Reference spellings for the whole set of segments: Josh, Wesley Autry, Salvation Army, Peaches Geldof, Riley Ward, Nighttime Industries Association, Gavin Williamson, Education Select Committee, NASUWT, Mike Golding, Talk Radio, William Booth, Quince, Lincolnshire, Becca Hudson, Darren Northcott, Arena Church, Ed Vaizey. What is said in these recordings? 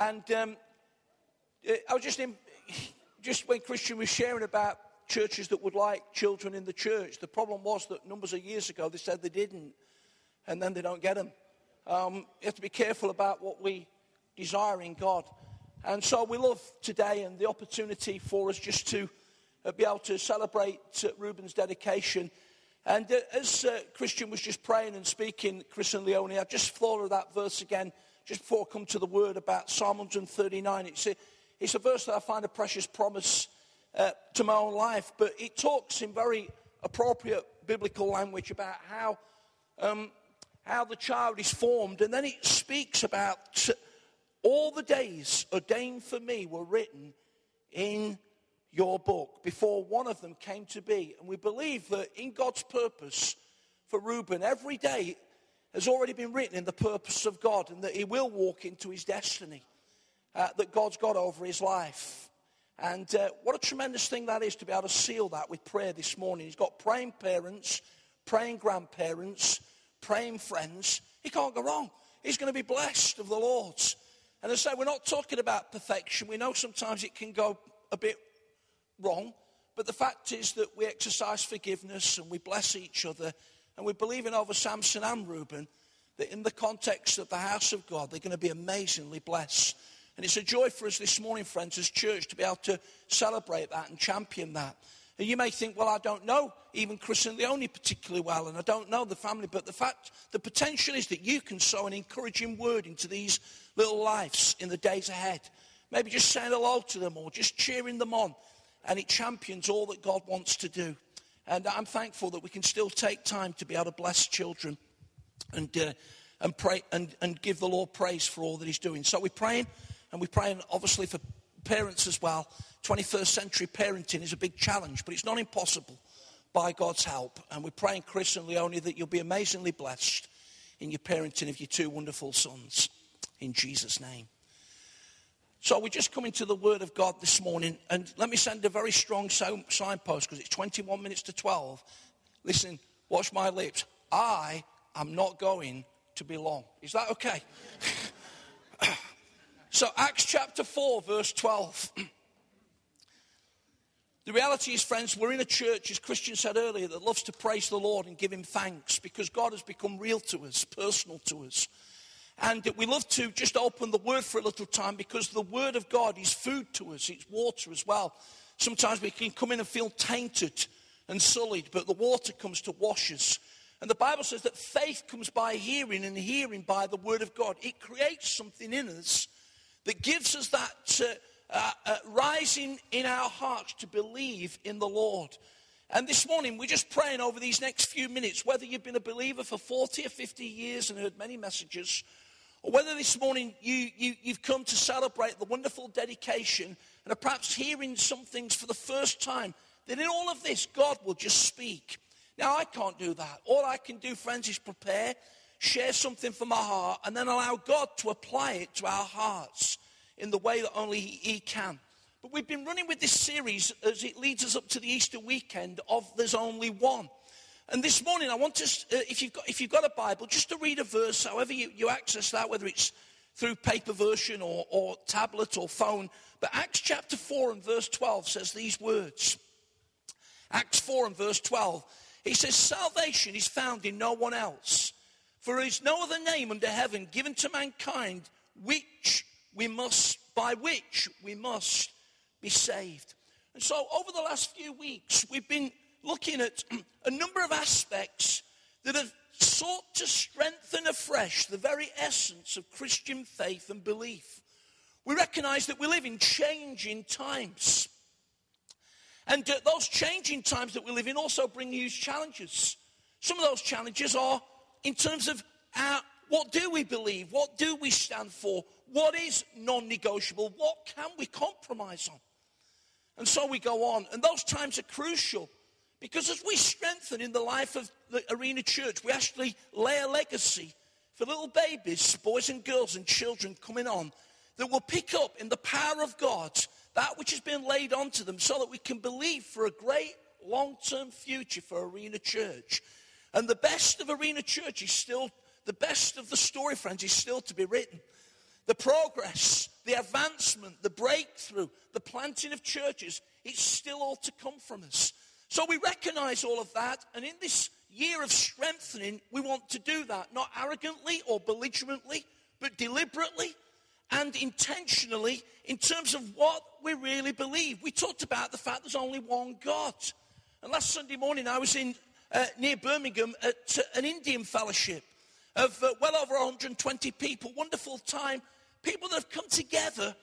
And I was just when Christian was sharing about churches that would like children in the church, the problem was that numbers of years ago they said they didn't, and then they don't get them. You have to be careful about what we desire in God. And so we love today and the opportunity for us just to be able to celebrate Reuben's dedication. And as Christian was just praying and speaking, Chris and Leonie, I just thought of that verse again just before I come to the word about Psalm 139. It's a verse that I find a precious promise to my own life, but it talks in very appropriate biblical language about how the child is formed. And then it speaks about all the days ordained for me were written in your book before one of them came to be. And we believe that in God's purpose for Reuben, every day has already been written in the purpose of God, and that he will walk into his destiny that God's got over his life. And what a tremendous thing that is to be able to seal that with prayer this morning. He's got praying parents, praying grandparents, praying friends. He can't go wrong. He's going to be blessed of the Lord. And as I say, we're not talking about perfection. We know sometimes it can go a bit wrong, but the fact is that we exercise forgiveness and we bless each other, and we believe in over Samson and Reuben that in the context of the house of God, they're going to be amazingly blessed. And it's a joy for us this morning, friends, as church, to be able to celebrate that and champion that. And you may think, well, I don't know even Chris and Leonie particularly well, and I don't know the family, but the potential is that you can sow an encouraging word into these little lives in the days ahead. Maybe just saying hello to them or just cheering them on. And it champions all that God wants to do. And I'm thankful that we can still take time to be able to bless children and pray and give the Lord praise for all that he's doing. So we're praying obviously for parents as well. 21st century parenting is a big challenge, but it's not impossible by God's help. And we're praying, Chris and Leonie, that you'll be amazingly blessed in your parenting of your two wonderful sons, in Jesus' name. So we're just coming to the Word of God this morning, and let me send a very strong signpost, because it's 21 minutes to 12. Listen, watch my lips. I am not going to be long. Is that okay? So Acts chapter 4, verse 12. The reality is, friends, we're in a church, as Christian said earlier, that loves to praise the Lord and give him thanks, because God has become real to us, personal to us. And we love to just open the Word for a little time, because the Word of God is food to us. It's water as well. Sometimes we can come in and feel tainted and sullied, but the water comes to wash us. And the Bible says that faith comes by hearing, and hearing by the Word of God. It creates something in us that gives us that rising in our hearts to believe in the Lord. And this morning, we're just praying over these next few minutes, whether you've been a believer for 40 or 50 years and heard many messages, or whether this morning you've come to celebrate the wonderful dedication and are perhaps hearing some things for the first time, that in all of this, God will just speak. Now, I can't do that. All I can do, friends, is prepare, share something from my heart, and then allow God to apply it to our hearts in the way that only He can. But we've been running with this series as it leads us up to the Easter weekend of There's Only One. And this morning, I want us, if you've got a Bible, just to read a verse, however you access that, whether it's through paper version or tablet or phone. But Acts chapter 4 and verse 12 says these words. Acts 4 and verse 12. He says, salvation is found in no one else, for there is no other name under heaven given to mankind by which we must be saved. And so over the last few weeks, we've been looking at a number of aspects that have sought to strengthen afresh the very essence of Christian faith and belief. We recognize that we live in changing times. And those changing times that we live in also bring huge challenges. Some of those challenges are in terms of what do we believe? What do we stand for? What is non-negotiable? What can we compromise on? And so we go on. And those times are crucial, because as we strengthen in the life of the Arena Church, we actually lay a legacy for little babies, boys and girls and children coming on, that will pick up in the power of God that which has been laid onto them, so that we can believe for a great long-term future for Arena Church. And the best of Arena Church is still, the best of the story, friends, is still to be written. The progress, the advancement, the breakthrough, the planting of churches, it's still all to come from us. So we recognize all of that, and in this year of strengthening, we want to do that, not arrogantly or belligerently, but deliberately and intentionally in terms of what we really believe. We talked about the fact there's only one God. And last Sunday morning, I was in near Birmingham at an Indian fellowship of well over 120 people. Wonderful time. People that have come together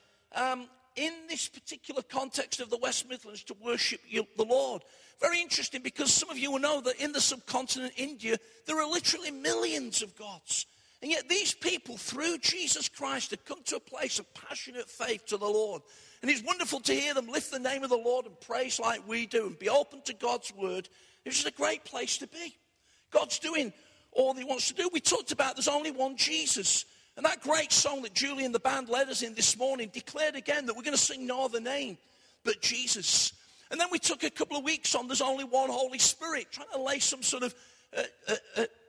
in this particular context of the West Midlands to worship the Lord. Very interesting, because some of you will know that in the subcontinent India, there are literally millions of gods. And yet these people, through Jesus Christ, have come to a place of passionate faith to the Lord. And it's wonderful to hear them lift the name of the Lord and praise like we do and be open to God's word. It's just a great place to be. God's doing all he wants to do. We talked about there's only one Jesus. And that great song that Julie and the band led us in this morning declared again that we're going to sing no other name but Jesus. And then we took a couple of weeks on there's only one Holy Spirit, trying to lay some sort of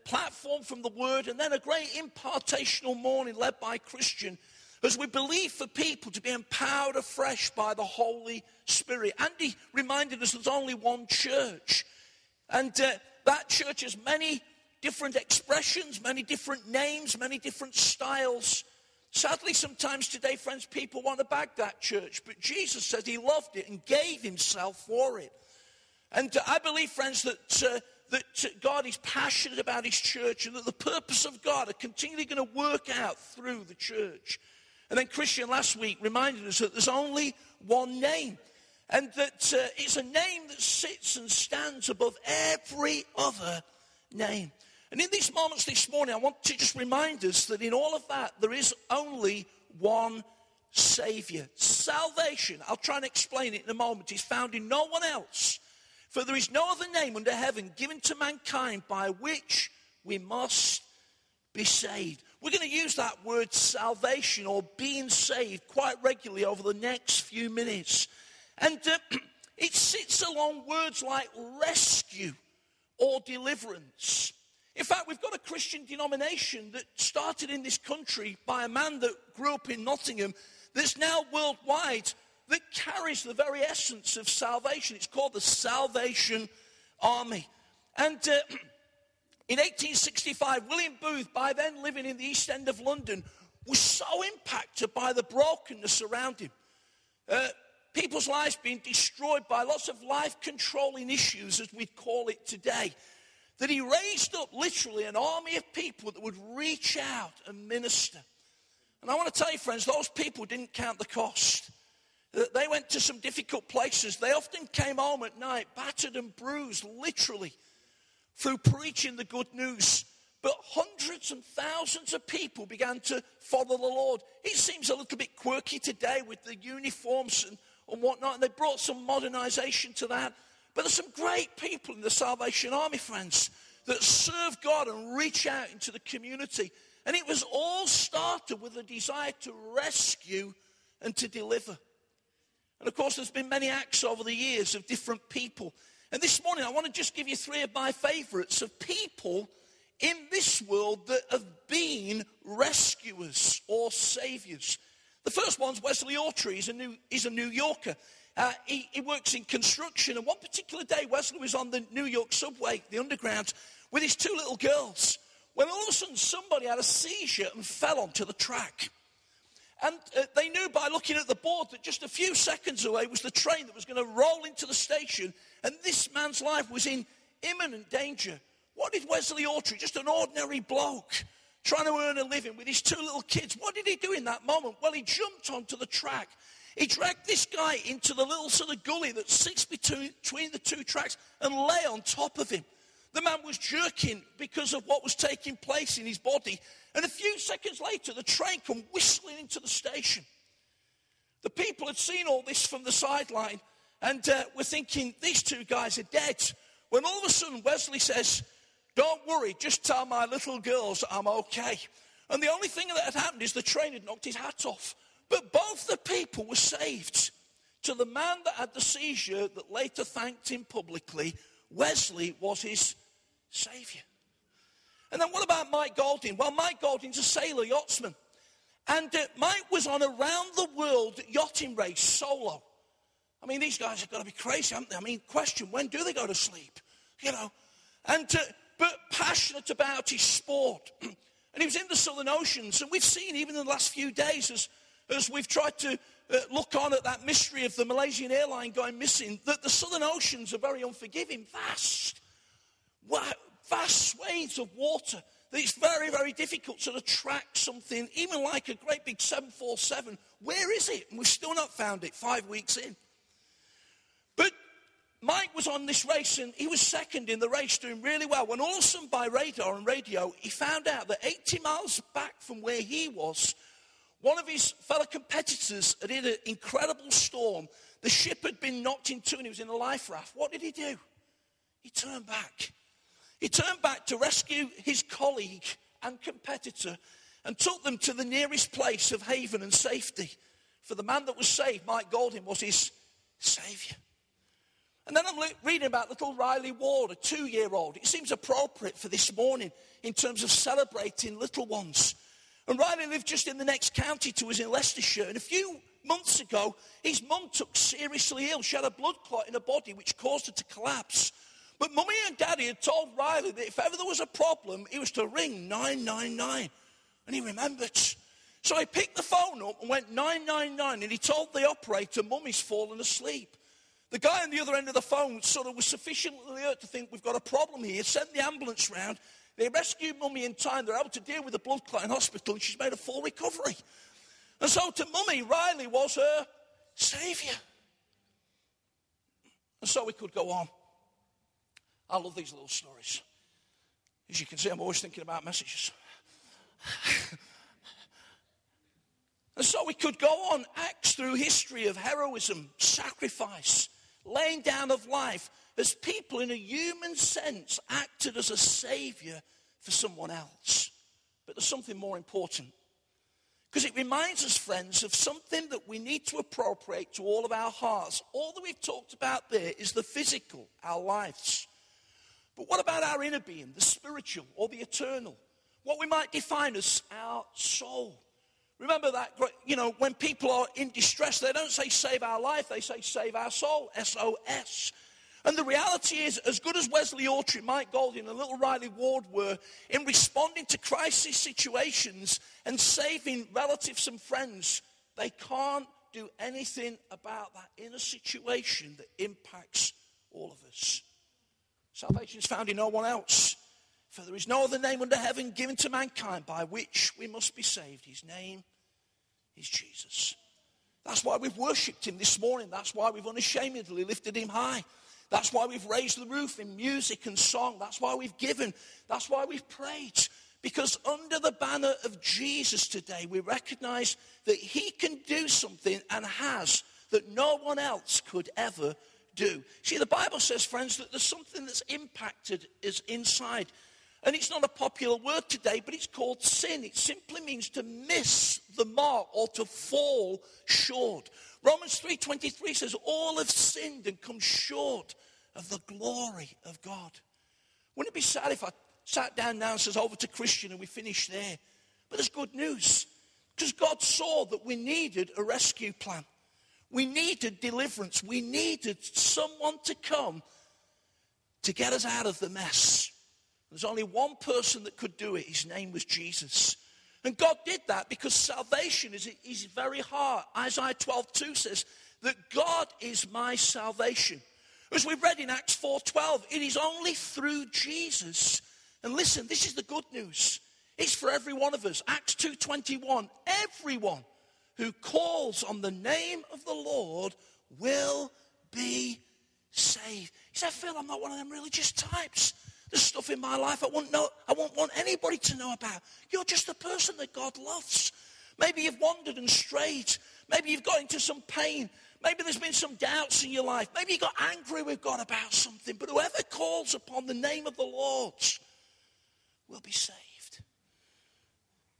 platform from the Word, and then a great impartational morning led by Christian as we believe for people to be empowered afresh by the Holy Spirit. Andy reminded us there's only one church, and that church has many different expressions, many different names, many different styles. Sadly, sometimes today, friends, people want to bag that church, but Jesus said he loved it and gave himself for it. And I believe, friends, that God is passionate about his church, and that the purpose of God are continually going to work out through the church. And then Christian last week reminded us that there's only one name, and that it's a name that sits and stands above every other name. And in these moments this morning, I want to just remind us that in all of that, there is only one Savior. Salvation, I'll try and explain it in a moment, is found in no one else. For there is no other name under heaven given to mankind by which we must be saved. We're going to use that word salvation or being saved quite regularly over the next few minutes. And it sits along words like rescue or deliverance. In fact, we've got a Christian denomination that started in this country by a man that grew up in Nottingham that's now worldwide, that carries the very essence of salvation. It's called the Salvation Army. And in 1865, William Booth, by then living in the East End of London, was so impacted by the brokenness around him. People's lives being destroyed by lots of life-controlling issues, as we'd call it today, that he raised up literally an army of people that would reach out and minister. And I want to tell you, friends, those people didn't count the cost. They went to some difficult places. They often came home at night battered and bruised, literally, through preaching the good news. But hundreds and thousands of people began to follow the Lord. It seems a little bit quirky today with the uniforms and whatnot, and they brought some modernization to that. But there's some great people in the Salvation Army, friends, that serve God and reach out into the community. And it was all started with a desire to rescue and to deliver. And, of course, there's been many acts over the years of different people. And this morning, I want to just give you three of my favorites of people in this world that have been rescuers or saviors. The first one's Wesley Autry. He's a New Yorker. He works in construction. And one particular day, Wesley was on the New York subway, the underground, with his two little girls, when all of a sudden somebody had a seizure and fell onto the track. And they knew by looking at the board that just a few seconds away was the train that was going to roll into the station. And this man's life was in imminent danger. What did Wesley Autry, just an ordinary bloke, trying to earn a living with his two little kids, what did he do in that moment? Well, he jumped onto the track. He dragged this guy into the little sort of gully that sits between the two tracks and lay on top of him. The man was jerking because of what was taking place in his body. And a few seconds later, the train came whistling into the station. The people had seen all this from the sideline and were thinking, these two guys are dead. When all of a sudden, Wesley says, don't worry, just tell my little girls I'm okay. And the only thing that had happened is the train had knocked his hat off. But both the people were saved. To the man that had the seizure that later thanked him publicly, Wesley was his Savior. And then what about Mike Golding? Well, Mike Golding's a sailor yachtsman. And Mike was on a round-the-world yachting race solo. I mean, these guys have got to be crazy, haven't they? I mean, question, when do they go to sleep? You know, and but passionate about his sport. And he was in the Southern Oceans. And we've seen, even in the last few days, as we've tried to look on at that mystery of the Malaysian airline going missing, that the Southern Oceans are very unforgiving, vast swathes of water, that it's very, very difficult to track something, even like a great big 747. Where is it? And we've still not found it 5 weeks in. But Mike was on this race, and he was second in the race, doing really well. When all of a sudden, by radar and radio, he found out that 80 miles back from where he was, one of his fellow competitors had hit an incredible storm. The ship had been knocked in two, and he was in a life raft. What did he do? He turned back. He turned back to rescue his colleague and competitor and took them to the nearest place of haven and safety. For the man that was saved, Mike Golding, was his saviour. And then I'm reading about little Riley Ward, a 2-year-old. It seems appropriate for this morning in terms of celebrating little ones. And Riley lived just in the next county to us in Leicestershire. And a few months ago, his mum took seriously ill. She had a blood clot in her body, which caused her to collapse. But Mummy and Daddy had told Riley that if ever there was a problem, he was to ring 999. And he remembered. So he picked the phone up and went 999, and he told the operator, Mummy's fallen asleep. The guy on the other end of the phone sort of was sufficiently hurt to think, we've got a problem here. He sent the ambulance round. They rescued Mummy in time. They're able to deal with the blood clot in hospital, and she's made a full recovery. And so to Mummy, Riley was her saviour. And so we could go on. I love these little stories. As you can see, I'm always thinking about messages. And so we could go on. Acts through history of heroism, sacrifice, laying down of life, as people in a human sense acted as a saviour for someone else. But there's something more important. Because it reminds us, friends, of something that we need to appropriate to all of our hearts. All that we've talked about there is the physical, our lives. But what about our inner being, the spiritual or the eternal? What we might define as our soul. Remember that, you know, when people are in distress, they don't say save our life, they say save our soul, S-O-S. And the reality is, as good as Wesley Autry, Mike Golding and little Riley Ward were in responding to crisis situations and saving relatives and friends, they can't do anything about that inner situation that impacts all of us. Salvation is found in no one else. For there is no other name under heaven given to mankind by which we must be saved. His name is Jesus. That's why we've worshipped him this morning. That's why we've unashamedly lifted him high. That's why we've raised the roof in music and song. That's why we've given. That's why we've prayed. Because under the banner of Jesus today, we recognize that he can do something and has that no one else could ever do. See, the Bible says, friends, that there's something that's impacted is inside. And it's not a popular word today, but it's called sin. It simply means to miss the mark or to fall short. Romans 3:23 says, all have sinned and come short of the glory of God. Wouldn't it be sad if I sat down now and says, over to Christian and we finish there? But there's good news. Because God saw that we needed a rescue plan. We needed deliverance. We needed someone to come to get us out of the mess. There's only one person that could do it. His name was Jesus. And God did that because salvation is his very heart. Isaiah 12:2 says that God is my salvation. As we read in Acts 4:12, it is only through Jesus. And listen, this is the good news. It's for every one of us. Acts 2:21, everyone who calls on the name of the Lord will be saved. He said, Phil, I'm not one of them religious types. There's stuff in my life I won't want anybody to know about. You're just the person that God loves. Maybe you've wandered and strayed. Maybe you've got into some pain. Maybe there's been some doubts in your life. Maybe you got angry with God about something. But whoever calls upon the name of the Lord will be saved.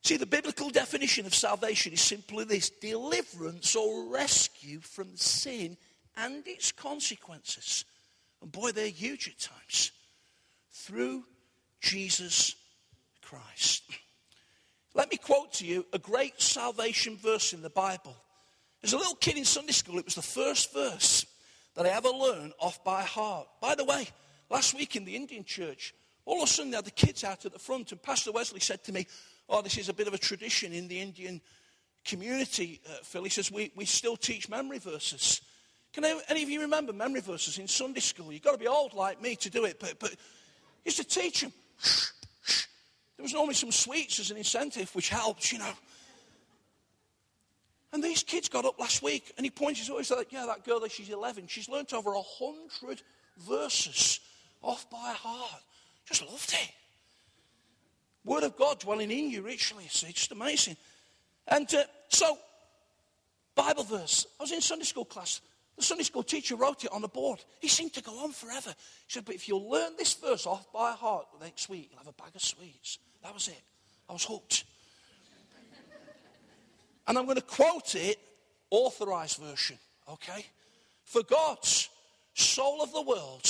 See, the biblical definition of salvation is simply this: deliverance or rescue from sin and its consequences. And boy, they're huge at times. Through Jesus Christ. Let me quote to you a great salvation verse in the Bible. As a little kid in Sunday school, it was the first verse that I ever learned off by heart. By the way, last week in the Indian church, all of a sudden they had the kids out at the front, and Pastor Wesley said to me, "Oh, this is a bit of a tradition in the Indian community, Phil." He says, we still teach memory verses. Can any of you remember memory verses in Sunday school? You've got to be old like me to do it, but used to teach them. There was normally some sweets as an incentive, which helps, you know. And these kids got up last week, and he points out, he's like, "Yeah, that girl there, she's 11. She's learnt over 100 verses off by heart. Just loved it. Word of God dwelling in you richly, you see. Just amazing." And so, Bible verse. I was in Sunday school class. The Sunday school teacher wrote it on a board. He seemed to go on forever. He said, "But if you'll learn this verse off by heart, next week you'll have a bag of sweets." That was it. I was hooked. And I'm going to quote it, authorized version, okay? "For God's soul of the world,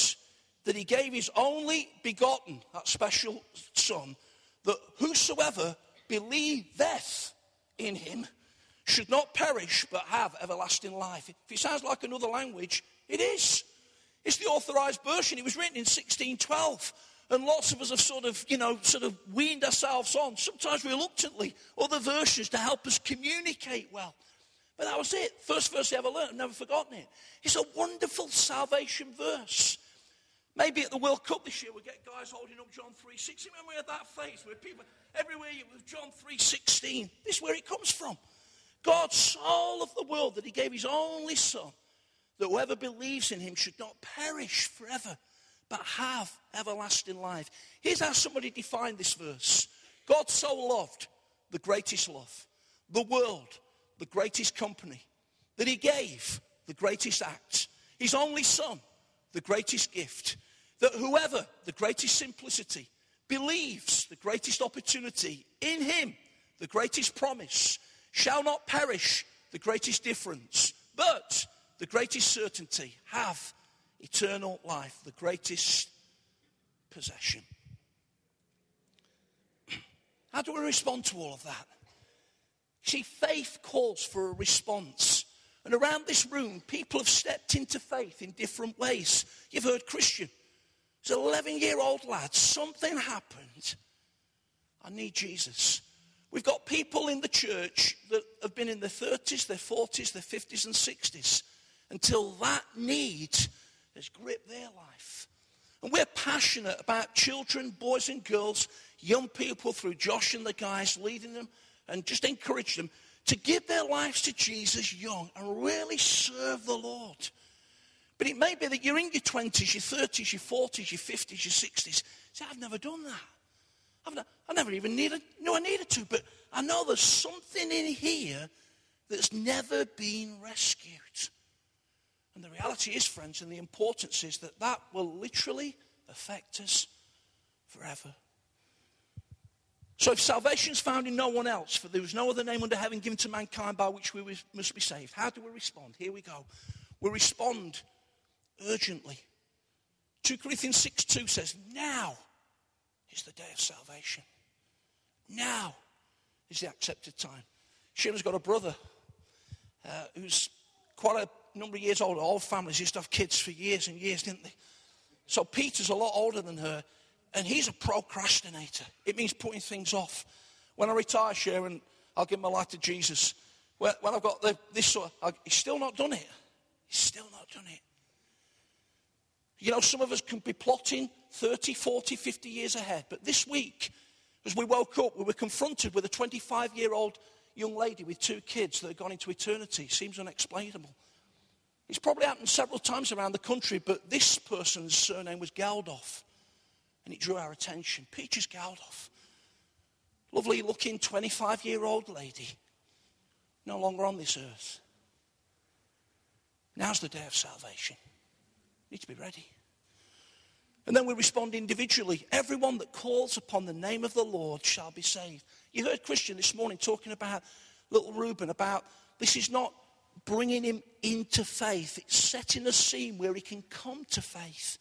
that he gave his only begotten," that special son, "that whosoever believeth in him should not perish but have everlasting life." If it sounds like another language, it is. It's the authorized version. It was written in 1612. And lots of us have sort of weaned ourselves on, sometimes reluctantly, other versions to help us communicate well. But that was it. First verse I ever learned. I've never forgotten it. It's a wonderful salvation verse. Maybe at the World Cup this year, we get guys holding up John 3:16. Remember we had that phase where people, everywhere you was John 3:16. This is where it comes from. God's soul of the world, that he gave his only son, that whoever believes in him should not perish forever, but have everlasting life. Here's how somebody defined this verse. God so loved, the greatest love. The world, the greatest company. That he gave, the greatest act. His only son, the greatest gift. That whoever, the greatest simplicity. Believes, the greatest opportunity. In him, the greatest promise. Shall not perish, the greatest difference. But the greatest certainty, have eternal life, the greatest possession. How do we respond to all of that? See, faith calls for a response. And around this room, people have stepped into faith in different ways. You've heard Christian. It's an 11-year-old lad. Something happened. I need Jesus. We've got people in the church that have been in their 30s, their 40s, their 50s and 60s until that need has gripped their life. And we're passionate about children, boys and girls, young people through Josh and the guys leading them, and just encourage them to give their lives to Jesus young and really serve the Lord. But it may be that you're in your 20s, your 30s, your 40s, your 50s, your 60s. Say, "I've never done that. I never even needed to, but I know there's something in here that's never been rescued." And the reality is, friends, and the importance is that will literally affect us forever. So if salvation's found in no one else, for there was no other name under heaven given to mankind by which we must be saved, how do we respond? Here we go. We respond urgently. 2 Corinthians 6:2 says, "Now is the day of salvation. Now is the accepted time." Shim's got a brother who's quite a number of years old. All families used to have kids for years and years, didn't they? So Peter's a lot older than her, and he's a procrastinator. It means putting things off. "When I retire, Sharon, I'll give my life to Jesus. When I've got this sort of..." He's still not done it. He's still not done it. You know, some of us can be plotting 30, 40, 50 years ahead. But this week, as we woke up, we were confronted with a 25-year-old young lady with 2 kids that had gone into eternity. Seems unexplainable. It's probably happened several times around the country, but this person's surname was Geldof, and it drew our attention. Peaches Geldof. Lovely-looking 25-year-old lady, no longer on this earth. Now's the day of salvation. Need to be ready. And then we respond individually. "Everyone that calls upon the name of the Lord shall be saved." You heard Christian this morning talking about little Reuben, about this is not bringing him into faith. It's setting a scene where he can come to faith.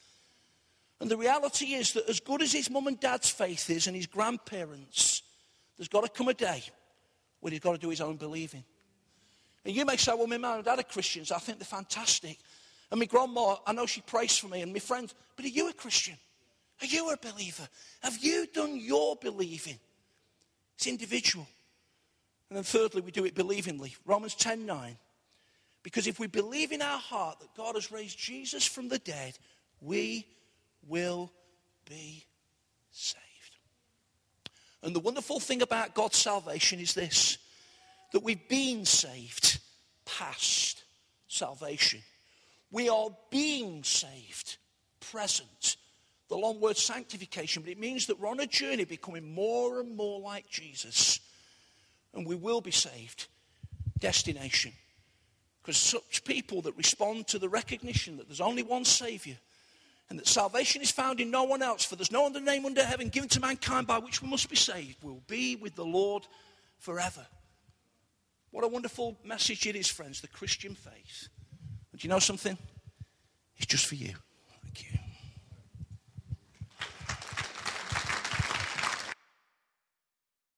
And the reality is that as good as his mum and dad's faith is and his grandparents, There's got to come a day where he's got to do his own believing. And you may say, well, my mum and dad are Christians. I think they're fantastic. And my grandma, I know she prays for me. And my friends, but are you a Christian? Are you a believer? Have you done your believing? It's individual. And then thirdly, we do it believingly. Romans 10:9. Because if we believe in our heart that God has raised Jesus from the dead, we will be saved. And the wonderful thing about God's salvation is this, that we've been saved past salvation. We are being saved present. The long word sanctification, but it means that we're on a journey becoming more and more like Jesus. And we will be saved. Destination. Because such people that respond to the recognition that there's only one Saviour and that salvation is found in no one else, for there's no other name under heaven given to mankind by which we must be saved, will be with the Lord forever. What a wonderful message it is, friends, the Christian faith. And do you know something? It's just for you.